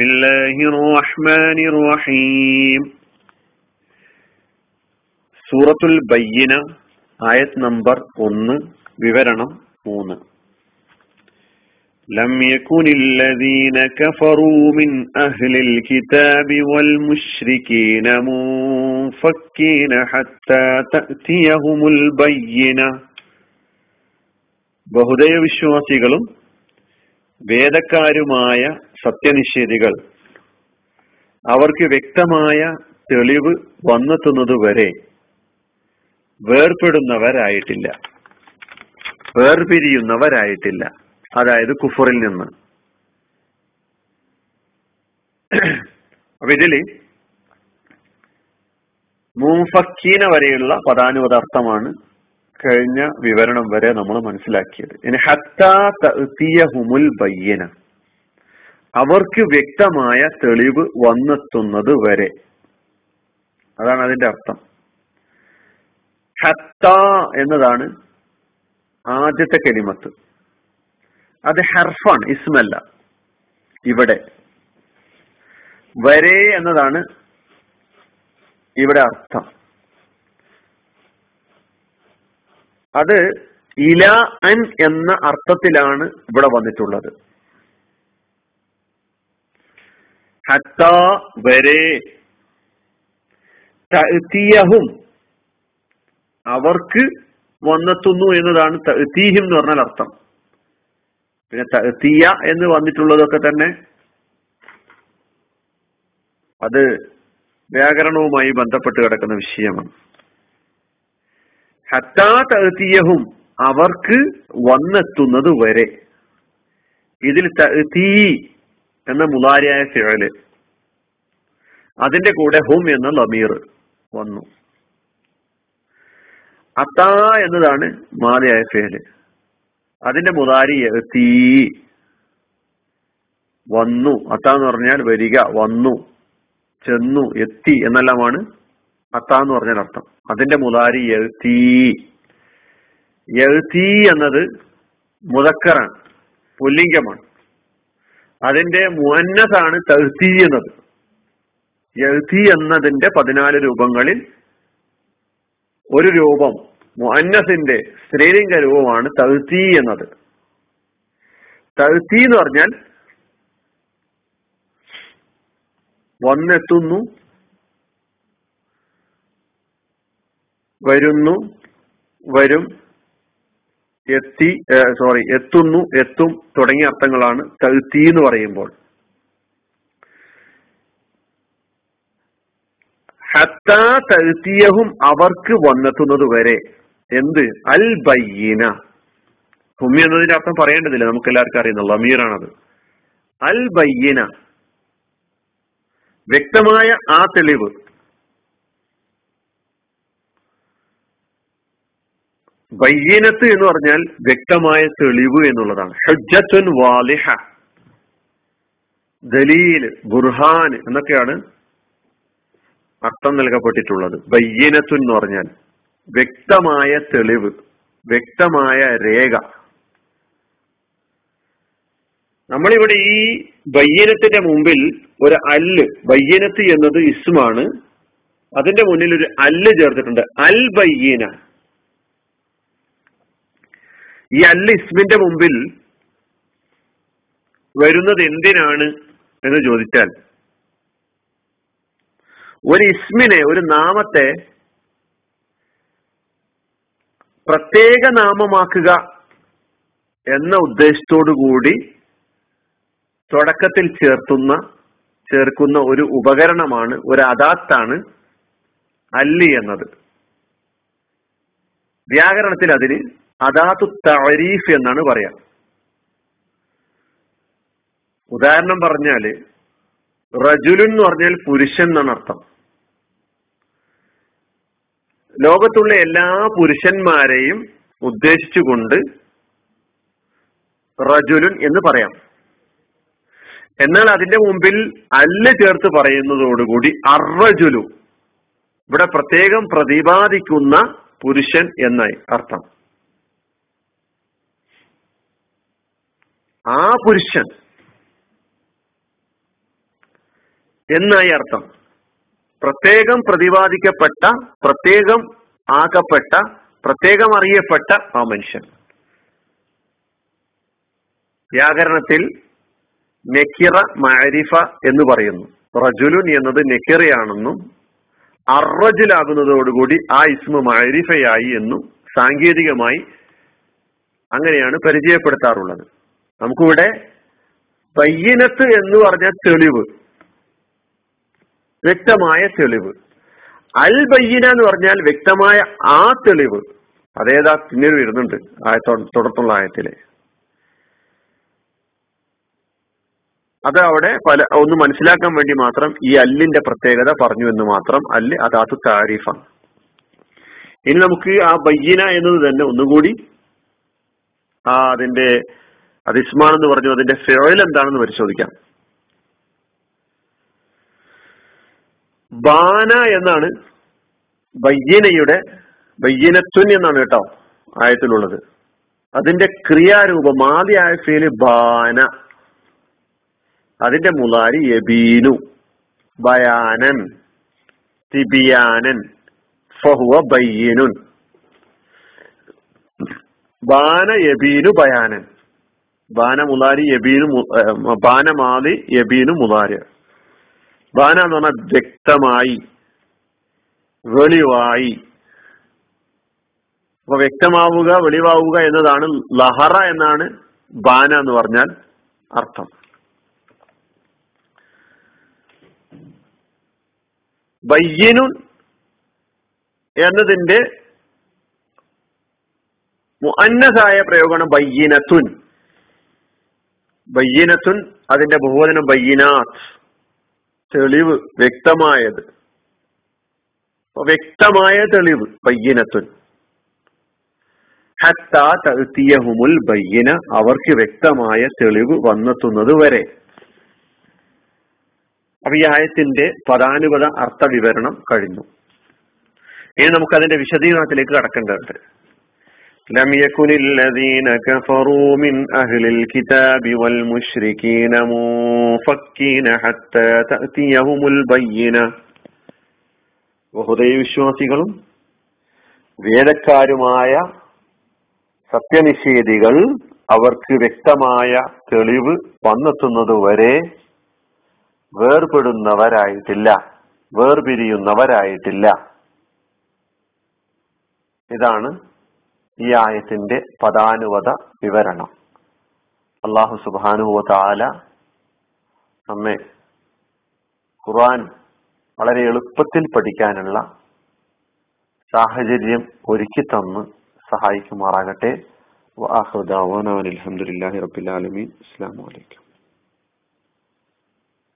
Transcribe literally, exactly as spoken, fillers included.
ബിസ്മില്ലാഹിർ റഹ്മാനിർ റഹീം. സൂറത്തുൽ ബയ്യിന ആയത് നമ്പർ ഒന്ന്, വിവരണം മൂന്ന്. ലം യകുനില്ലദീന കഫറൂ മിൻ അഹ്ലിൽ കിതാബി വൽ മുശ്രികീന മുൻഫക്കീന ഹത്താ തഅതിയഹുമുൽ ബയ്യിന. ബഹുദൈവവിശ്വാസികളും വേദക്കാരുമായ സത്യനിഷേധികൾ അവർക്ക് വ്യക്തമായ തെളിവ് വന്നെത്തുന്നതുവരെ വേർപെടുന്നവരായിട്ടില്ല, വേർപിരിയുന്നവരായിട്ടില്ല, അതായത് കുഫറിൽ നിന്ന്. അപ്പൊ ഇതിൽ മുൻഫക്കീന വരെയുള്ള പദാനുപദാർത്ഥമാണ് കഴിഞ്ഞ വിവരണം വരെ നമ്മൾ മനസ്സിലാക്കിയത്. ഇനി ഹത്താ തഅതിയഹുമുൽ ബയ്യിന, അവർക്ക് വ്യക്തമായ തെളിവ് വന്നെത്തുന്നത് വരെ, അതാണ് അതിന്റെ അർത്ഥം. ഹത്താ എന്നതാണ് ആദ്യത്തെ കലിമത്ത്. അത് ഹർഫാണ്, ഇസ്മല്ല. ഇവിടെ വരെ എന്നതാണ് ഇവിടെ അർത്ഥം. അത് ഇല അൻ എന്ന അർത്ഥത്തിലാണ് ഇവിടെ വന്നിട്ടുള്ളത്. ഹത്ത വരെ, തഅതിയഹും അവർക്ക് വന്നെത്തുന്നു എന്നതാണ് തഅതിഹിം എന്ന് പറഞ്ഞാൽ അർത്ഥം. പിന്നെ തഅതിയ എന്ന് വന്നിട്ടുള്ളതൊക്കെ തന്നെ അത് വ്യാകരണവുമായി ബന്ധപ്പെട്ട് കിടക്കുന്ന വിഷയമാണ്. ഹത്താ തഅതിയഹും അവർക്ക് വന്നെത്തുന്നത് വരെ. ഇതിൽ തഅതി എന്ന മുളാരിയായ ഫിഅല്, അതിന്റെ കൂടെ ഹും എന്ന ലമീർ വന്നു. അത്താ എന്നതാണ് മാദിയായ ഫിഅല്, അതിന്റെ മുളാരി യഅതി, വന്നു. അത്താ എന്ന് പറഞ്ഞാൽ വരിക, വന്നു, ചെന്നു, എത്തി എന്നെല്ലാമാണ് അത്താ എന്ന് പറഞ്ഞാൽ അർത്ഥം. അതിന്റെ മുളാരി യഅതി. യഅതി എന്നത് മുദക്കറാണ്, പുല്ലിംഗമാണ്. അതിന്റെ മുഅന്നസാണ് തഅതി എന്നത്. യഅതി എന്നതിന്റെ പതിനാല് രൂപങ്ങളിൽ ഒരു രൂപം മുഅന്നസിന്റെ സ്ത്രീലിംഗ രൂപമാണ് തഅതി എന്നത്. തഅതി എന്ന് പറഞ്ഞാൽ വന്നെത്തുന്നു, വരുന്നു, വരും, എത്തി, സോറി എത്തുന്നു, എത്തും തുടങ്ങിയ അർത്ഥങ്ങളാണ് തഅതി എന്ന് പറയുമ്പോൾ. ഹത്താ തഅതിയഹും അവർക്ക് വന്നെത്തുന്നത് വരെ എന്ത് അൽ ബയ്യിന. ഹും എന്നതിന്റെ അർത്ഥം പറയേണ്ടതില്ല, നമുക്ക് എല്ലാവർക്കും അറിയുന്നുള്ളൂ, അമീറാണത്. അൽ ബയ്യിന, വ്യക്തമായ ആ തെളിവ്. ബയ്യനത്ത് എന്ന് പറഞ്ഞാൽ വ്യക്തമായ തെളിവ് എന്നുള്ളതാണ്. ഹുജ്ജത്തുൻ വാലിഹ, ദലീൽ, ബുർഹാൻ എന്നൊക്കെയാണ് അർത്ഥം നൽകപ്പെട്ടിട്ടുള്ളത്. ബയ്യനത്തുൻ എന്ന് പറഞ്ഞാൽ വ്യക്തമായ തെളിവ്, വ്യക്തമായ രേഖ. നമ്മളിവിടെ ഈ ബയ്യനത്തിന്റെ മുമ്പിൽ ഒരു അല്ല്, ബയ്യനത്ത് എന്നത് ഇസ്മാണ്, അതിന്റെ മുന്നിൽ ഒരു അല്ല് ചേർത്തിട്ടുണ്ട്, അൽ ബയ്യന. ഈ അൽ ഇസ്മിന്റെ മുമ്പിൽ വരുന്നത് എന്തിനാണ് എന്ന് ചോദിച്ചാൽ, ഒരു ഇസ്മിനെ, ഒരു നാമത്തെ പ്രത്യേക നാമമാക്കുക എന്ന ഉദ്ദേശത്തോടു കൂടി തുടക്കത്തിൽ ചേർത്തുന്ന ചേർക്കുന്ന ഒരു ഉപകരണമാണ്, ഒരു അദാത്താണ് അല്ലി എന്നത്. വ്യാകരണത്തിൽ അതിന് അദാത്തു തഅരീഫ് എന്നാണ് പറയാ. ഉദാഹരണം പറഞ്ഞാല് റജുലുൻ എന്ന് പറഞ്ഞാൽ പുരുഷൻ എന്നാണ് അർത്ഥം. ലോകത്തുള്ള എല്ലാ പുരുഷന്മാരെയും ഉദ്ദേശിച്ചുകൊണ്ട് റജുലുൻ എന്ന് പറയാം. എന്നാൽ അതിന്റെ മുമ്പിൽ അല്ല് ചേർത്ത് പറയുന്നതോടുകൂടി അർറജുലു, ഇവിടെ പ്രത്യേകം പ്രതിപാദിക്കുന്ന പുരുഷൻ എന്നായി അർത്ഥം. ആ പുരുഷൻ എന്നായി അർത്ഥം. പ്രത്യേകം പ്രതിപാദിക്കപ്പെട്ട, പ്രത്യേകം ആക്കപ്പെട്ട, പ്രത്യേകം അറിയപ്പെട്ട ആ മനുഷ്യൻ. വ്യാകരണത്തിൽ നക്കിറ മഅരിഫ എന്ന് പറയുന്നു. റജുലുൻ എന്നത് നക്കിറയാണെന്നും അറജുലാകുന്നതോടുകൂടി ആ ഇസ്മു മഅരിഫയായി എന്നും സാങ്കേതികമായി അങ്ങനെയാണ് പരിചയപ്പെടുത്താറുള്ളത്. നമുക്കിവിടെ ബയ്യിനത്ത് എന്ന് പറഞ്ഞ തെളിവ്, വ്യക്തമായ തെളിവ്. അൽ ബയ്യിന എന്ന് പറഞ്ഞാൽ വ്യക്തമായ ആ തെളിവ്. അതേതാ? പിന്നീട് വരുന്നുണ്ട് ആ തുടർന്നുള്ള ആയത്തിലെ. അത് അവിടെ പല ഒന്ന് മനസ്സിലാക്കാൻ വേണ്ടി മാത്രം ഈ അല്ലിന്റെ പ്രത്യേകത പറഞ്ഞു എന്ന് മാത്രം. അല്ല് അതാത് താരിഫാണ്. ഇനി നമുക്ക് ആ ബയ്യിന എന്നത് തന്നെ ഒന്നുകൂടി ആ അതിന്റെ അത് ഇസ്മാണെന്ന് പറഞ്ഞു അതിന്റെ ഫിഅൽ എന്താണെന്ന് പരിശോധിക്കാം. ബാന എന്നാണ് ബയ്യനയുടെ, ബയ്യനത്തുൻ എന്നാണ് കേട്ടോ ആയത്തിലുള്ളത്. അതിന്റെ ക്രിയാരൂപം ആദ്യ ആയത്തില് ബാന, അതിന്റെ മുലാരി യബീനു, ബയാനൻ, തിബിയാനൻ, ഫഹുവ ബയ്യനുൻ. ബാന യബീനു ബയാനൻ, ബാന മുലാരി യബീനു, ബാന മാലി യബീനു മുലാരി. ബാന എന്ന് പറഞ്ഞാൽ വ്യക്തമായി, വെളിവായി. അപ്പൊ വ്യക്തമാവുക, വെളിവാവുക എന്നതാണ് ലഹറ എന്നാണ് ബാന എന്ന് പറഞ്ഞാൽ അർത്ഥം. ബയ്യനു എന്നതിന്റെ മുഅന്നസായ പ്രയോഗമാണ് ബയ്യിനത്തുൻ. ബയ്യിനത്തുൻ അതിന്റെ ബഹുവചനം ബയ്യിനാത്ത്, തെളിവ്, വ്യക്തമായത്. വ്യക്തമായ തെളിവ് ബയ്യിനത്തുൻ. ഹത്താ തഅ്തിയഹുൽ ബയ്യിന, അവർക്ക് വ്യക്തമായ തെളിവ് വന്നെത്തുന്നത് വരെ. അപ്പൊ ഈ ആയത്തിന്റെ പദാനുപദ അർത്ഥ വിവരണം കഴിഞ്ഞു. ഇനി നമുക്ക് അതിന്റെ വിശദീകരണത്തിലേക്ക് കടക്കേണ്ടതുണ്ട്. لم يكن الذين كفروا من أهل الكتاب والمشركين منفكين حتى تأتيهم البينة. വിശ്വാസികളും വേദക്കാരുമായ സത്യനിഷേധികൾ അവർക്ക് വ്യക്തമായ തെളിവ് വന്നെത്തുന്നതുവരെ വേർപെടുന്നവരായിട്ടില്ല, വേർപിരിയുന്നവരായിട്ടില്ല. ഇതാണ് ഈ ആയത്തിന്റെ പദാനുപദ വിവരണം. അല്ലാഹു സുബ്ഹാനഹു വ തആല നമ്മെ ഖുർആൻ വളരെ എളുപ്പത്തിൽ പഠിക്കാനുള്ള സാഹചര്യം ഒരുക്കി തന്ന് സഹായിക്കുമാറാകട്ടെ. വ ആഖിറു ദഅവാനാ അൽഹംദുലില്ലാഹി റബ്ബിൽ ആലമീൻ. അസ്സലാമു അലൈക്കും.